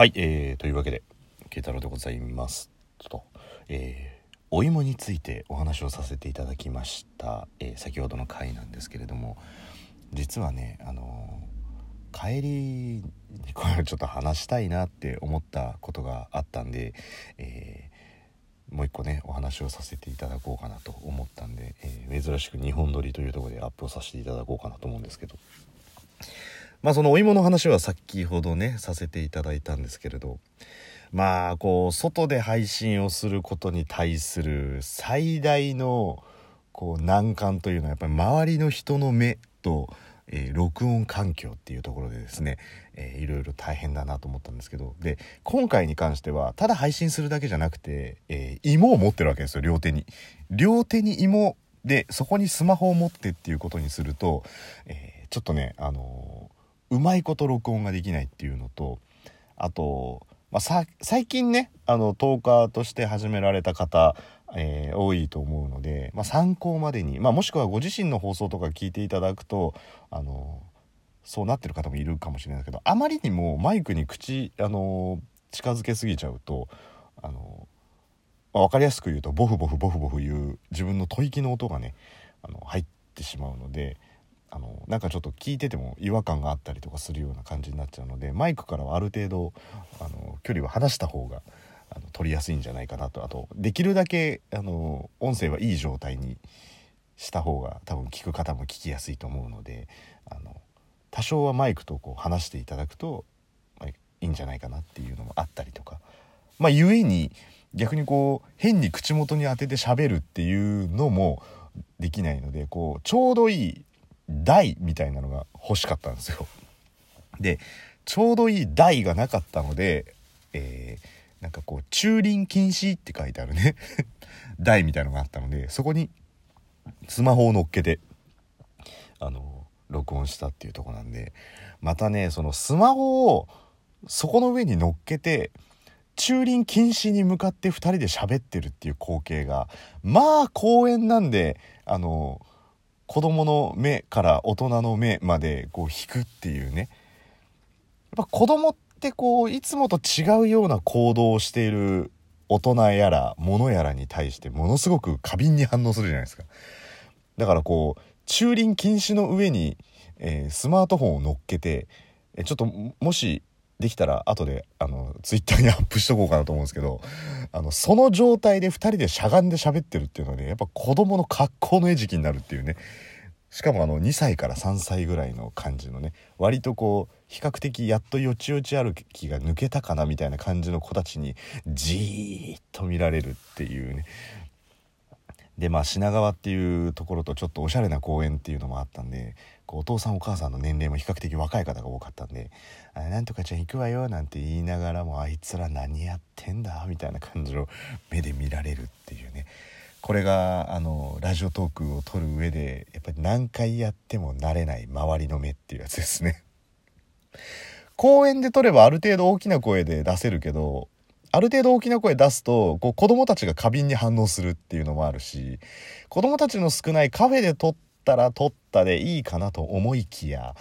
はい、というわけで慶太郎でございます。ちょっと、お芋についてお話をさせていただきました、先ほどの回なんですけれども、実はね、帰りにこれちょっと話したいなって思ったことがあったんで、もう一個ねお話をさせていただこうかなと思ったんで、珍しく2本撮りというところでアップをさせていただこうかなと思うんですけど、まあそのお芋の話は先ほどねさせていただいたんですけれど、まあこう外で配信をすることに対する最大のこう難関というのはやっぱり周りの人の目と、録音環境っていうところでですね、いろいろ大変だなと思ったんですけど、で今回に関してはただ配信するだけじゃなくて、芋を持ってるわけですよ。両手に芋でそこにスマホを持ってっていうことにすると、ちょっとねうまいこと録音ができないっていうのと、あと、まあ、最近ねトーカーとして始められた方、多いと思うので、まあ、参考までに、まあ、もしくはご自身の放送とか聞いていただくとそうなってる方もいるかもしれないけど、あまりにもマイクに口近づけすぎちゃうとまあ、分かりやすく言うとボフボフ言う自分の吐息の音がね入ってしまうので、なんかちょっと聞いてても違和感があったりとかするような感じになっちゃうので、マイクからはある程度距離を離した方が取りやすいんじゃないかなと、あとできるだけ音声はいい状態にした方が多分聞く方も聞きやすいと思うので、多少はマイクとこう離していただくと、まあ、いいんじゃないかなっていうのもあったりとか、まあ故に逆にこう変に口元に当てて喋るっていうのもできないので、こうちょうどいい台みたいなのが欲しかったんですよ。でちょうどいい台がなかったので、なんかこう駐輪禁止って書いてあるね台みたいなのがあったので、そこにスマホを乗っけて録音したっていうとこなんで、またねそのスマホをそこの上に乗っけて駐輪禁止に向かって2人で喋ってるっていう光景が、まあ公園なんで子供の目から大人の目までこう引くっていうね、やっぱ子供ってこういつもと違うような行動をしている大人やら物やらに対してものすごく過敏に反応するじゃないですか。だからこう駐輪禁止の上に、スマートフォンを乗っけて、ちょっともしできたら後でツイッターにアップしとこうかなと思うんですけど、その状態で2人でしゃがんで喋ってるっていうのはね、やっぱ子供の格好の餌食になるっていうね。しかも2歳から3歳ぐらいの感じのね、割とこう比較的やっとよちよち歩きが抜けたかなみたいな感じの子たちにじーっと見られるっていうね。でまあ品川っていうところとちょっとおしゃれな公園っていうのもあったんで、こうお父さんお母さんの年齢も比較的若い方が多かったんで、なんとかちゃん行くわよなんて言いながらも、あいつら何やってんだみたいな感じの目で見られるっていうね。これがラジオトークを撮る上でやっぱり何回やっても慣れない周りの目っていうやつですね。公園で撮ればある程度大きな声で出せるけど、ある程度大きな声出すとこう子供たちが過敏に反応するっていうのもあるし、子供たちの少ないカフェで撮ったら撮ったでいいかなと思いきや、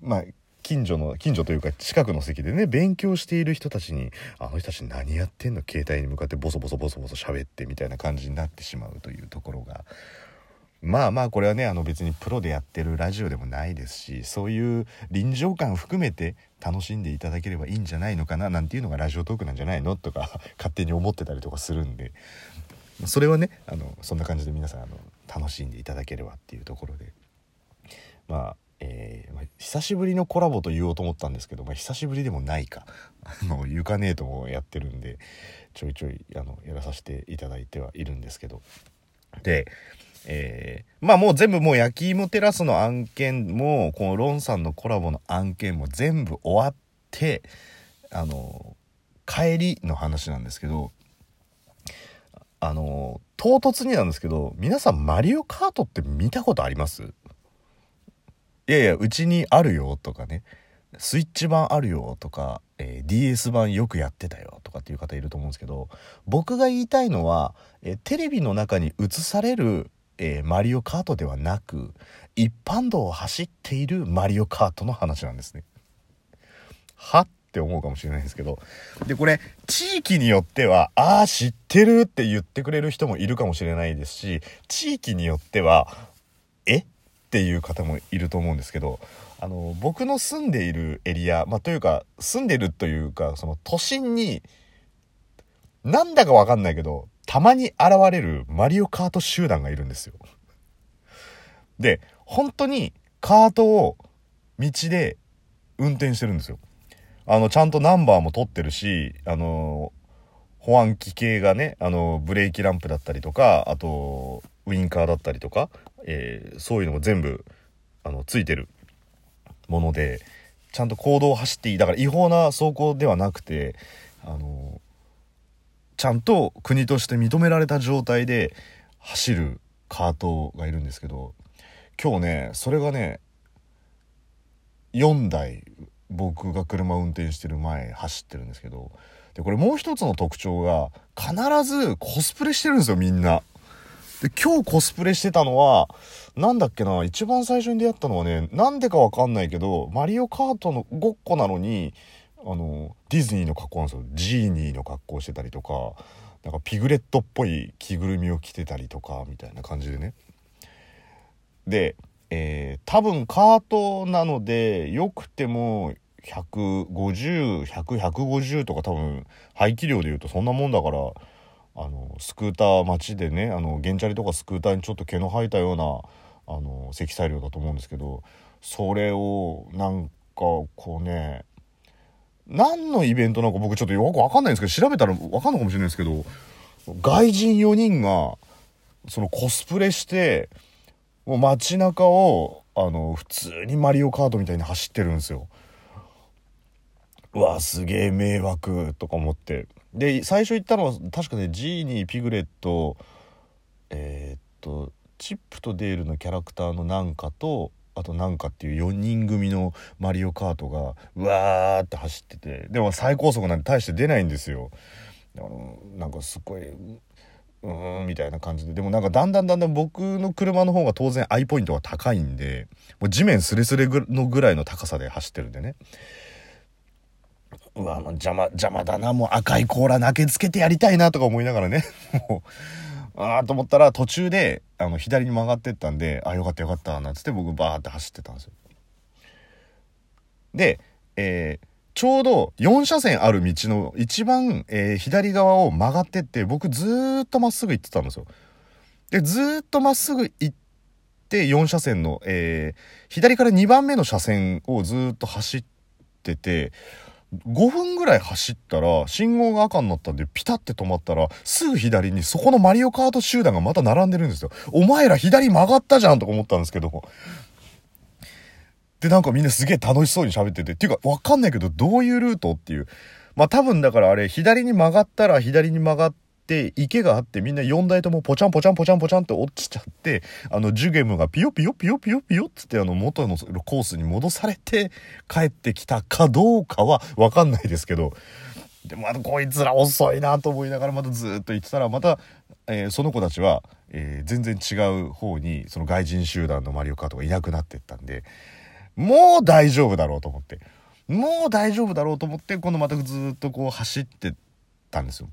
まあ近所というか近くの席でね勉強している人たちに、あの人たち何やってんの携帯に向かってボソボソ喋ってみたいな感じになってしまうというところが、まあこれはね別にプロでやってるラジオでもないですし、そういう臨場感含めて楽しんでいただければいいんじゃないのかななんていうのがラジオトークなんじゃないのとか勝手に思ってたりとかするんで、それはねそんな感じで皆さん楽しんでいただければっていうところで、まあ久しぶりのコラボと言おうと思ったんですけど、久しぶりでもないかゆかねえともやってるんでちょいちょいやらさせていただいてはいるんですけど、でまあもう全部もう焼き芋テラスの案件もこのロンさんのコラボの案件も全部終わって帰りの話なんですけど、唐突になんですけど、皆さんマリオカートって見たことあります？いやいやうちにあるよとかね、スイッチ版あるよとか、DS 版よくやってたよとかっていう方いると思うんですけど、僕が言いたいのは、テレビの中に映されるマリオカートではなく一般道を走っているマリオカートの話なんですね。はっって思うかもしれないですけど、でこれ地域によってはああ知ってるって言ってくれる人もいるかもしれないですし、地域によってはえっていう方もいると思うんですけど、僕の住んでいるエリア、というか住んでるというかその都心になんだかわかんないけどたまに現れるマリオカート集団がいるんですよ。で本当にカートを道で運転してるんですよ。ちゃんとナンバーも取ってるし、保安機系がね、ブレーキランプだったりとか、あとウインカーだったりとか、そういうのも全部ついてるもので、ちゃんと公道を走っていい、だから違法な走行ではなくて、ちゃんと国として認められた状態で走るカートがいるんですけど、今日ねそれがね4台僕が車を運転してる前走ってるんですけど、でこれもう一つの特徴が必ずコスプレしてるんですよ、みんな。で今日コスプレしてたのはなんだっけな、一番最初に出会ったのはね、なんでかわかんないけどマリオカートのごっこなのにディズニーの格好なんですよ。ジーニーの格好してたりとか、なんかピグレットっぽい着ぐるみを着てたりとかみたいな感じでね。で多分カートなのでよくても150、100、150とか、多分排気量で言うとそんなもんだから、スクーター街でね、原チャリとかスクーターにちょっと毛の生えたような積載量だと思うんですけど、それをなんかこうね、何のイベントなんか僕ちょっとよく分かんないんですけど、調べたら分かんのかもしれないですけど、外人4人がそのコスプレしてもう街中を普通にマリオカートみたいに走ってるんですよ。うわすげえ迷惑とか思って、で最初行ったのは確かね、ジーニー、ピグレット、チップとデールのキャラクターのなんかと、あとなんかっていう4人組のマリオカートがうわーって走ってて、でも最高速なんて大して出ないんですよ。なんかすっごいうーんみたいな感じで、でもなんかだんだん僕の車の方が当然アイポイントが高いんで、もう地面スレスレのぐらいの高さで走ってるんでね、うわ邪魔だな、もう赤い甲羅投げつけてやりたいなとか思いながらねもうあーと思ったら、途中で左に曲がってったんで、あよかったよかったなんつって僕バーって走ってたんですよ。で、ちょうど4車線ある道の一番、左側を曲がってって、僕ずーっとまっすぐ行ってたんですよ。でずーっとまっすぐ行って4車線の、左から2番目の車線をずーっと走ってて、5分ぐらい走ったら信号が赤になったんでピタって止まったら、すぐ左にそこのマリオカート集団がまた並んでるんですよ。お前ら左曲がったじゃんとか思ったんですけど、でなんかみんなすげえ楽しそうに喋ってて、っていうかわかんないけどどういうルートっていう、多分だからあれ左に曲がったら左に曲がって池があって、みんな4台ともポチャンポチャンポチャンポチャンって落ちちゃって、ジュゲムがピヨピヨピヨピヨピヨっつって元のコースに戻されて帰ってきたかどうかはわかんないですけど、でもこいつら遅いなと思いながらまたずっと行ってたら、また、その子たちは、全然違う方にその外人集団のマリオカートがいなくなってったんで、もう大丈夫だろうと思って、今度またずっとこう走ってたんですよ。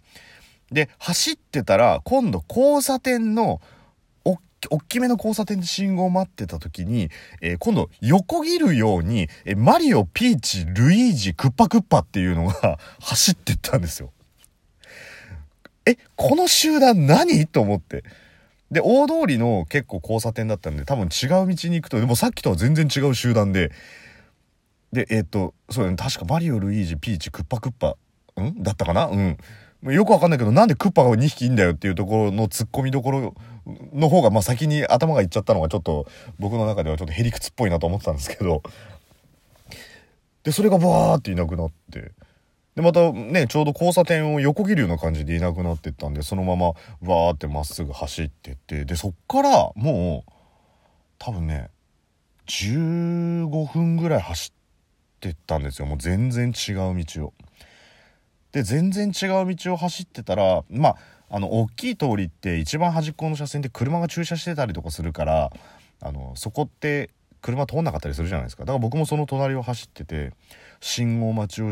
で走ってたら今度交差点のおっきめの交差点で信号を待ってた時に、今度横切るように、マリオ、ピーチ、ルイージ、クッパクッパっていうのが走ってったんですよ。この集団何と思って、で大通りの結構交差点だったんで、多分違う道に行くと、でもさっきとは全然違う集団で、でそうだね、確かマリオ、ルイージ、ピーチ、クッパクッパだったかな、よくわかんないけど、なんでクッパが2匹いんだよっていうところのツッコミどころの方が、先に頭がいっちゃったのがちょっと僕の中ではちょっとへりくつっぽいなと思ってたんですけど、でそれがバーっていなくなって、でまたねちょうど交差点を横切るような感じでいなくなってったんで、そのままわーってまっすぐ走ってって、でそっからもう多分ね15分ぐらい走ってったんですよ。もう全然違う道を。で全然違う道を走ってたら、大きい通りって一番端っこの車線で車が駐車してたりとかするから、そこって車通んなかったりするじゃないですか。だから僕もその隣を走ってて、信号待ちを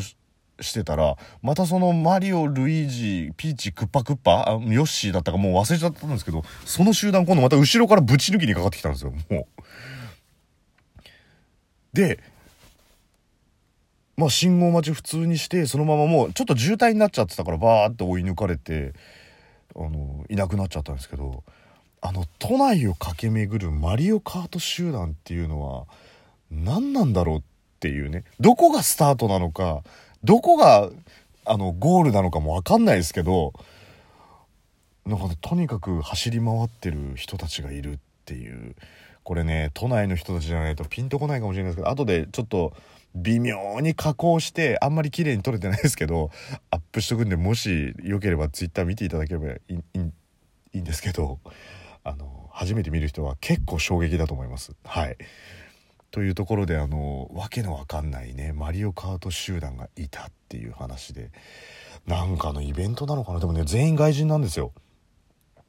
してたら、またそのマリオ、ルイージ、ピーチ、クッパクッパ、ヨッシーだったかもう忘れちゃったんですけど、その集団今度また後ろからぶち抜きにかかってきたんですよ、もう。で、まあ信号待ち普通にして、そのままもうちょっと渋滞になっちゃってたからバーって追い抜かれて、いなくなっちゃったんですけど、都内を駆け巡るマリオカート集団っていうのは何なんだろうっていうね、どこがスタートなのか、どこがゴールなのかも分かんないですけど、なんか、ね、とにかく走り回ってる人たちがいるっていう、これね都内の人たちじゃないとピンとこないかもしれないですけど、後でちょっと微妙に加工してあんまり綺麗に撮れてないですけどアップしとくんで、もしよければツイッター見ていただければいいんですけど、初めて見る人は結構衝撃だと思います。はい。というところでわけのわかんないねマリオカート集団がいたっていう話で、なんかイベントなのかな、でもね全員外人なんですよ、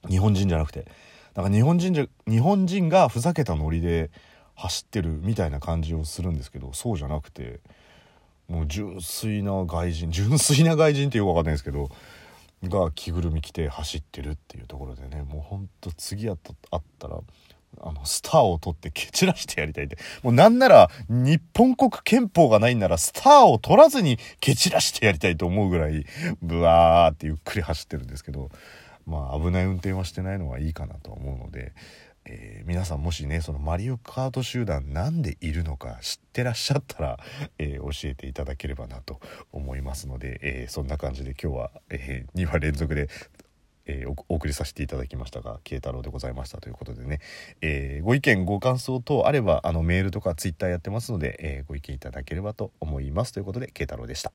日本人じゃなくて。だから日本人がふざけたノリで走ってるみたいな感じをするんですけど、そうじゃなくてもう純粋な外人ってよくわかんないですけどが着ぐるみ着て走ってるっていうところでね、もうほんと次あったらスターを取って蹴散らしてやりたいって、もうなんなら日本国憲法がないんならスターを取らずに蹴散らしてやりたいと思うぐらいブワーってゆっくり走ってるんですけど、まあ危ない運転はしてないのはいいかなと思うので、皆さんもしねそのマリオカート集団なんでいるのか知ってらっしゃったら、教えていただければなと思いますので、そんな感じで今日は、2話連続でお送りさせていただきましたが、慶太郎でございましたということでね、ご意見ご感想等あればメールとかツイッターやってますので、ご意見いただければと思いますということで、慶太郎でした。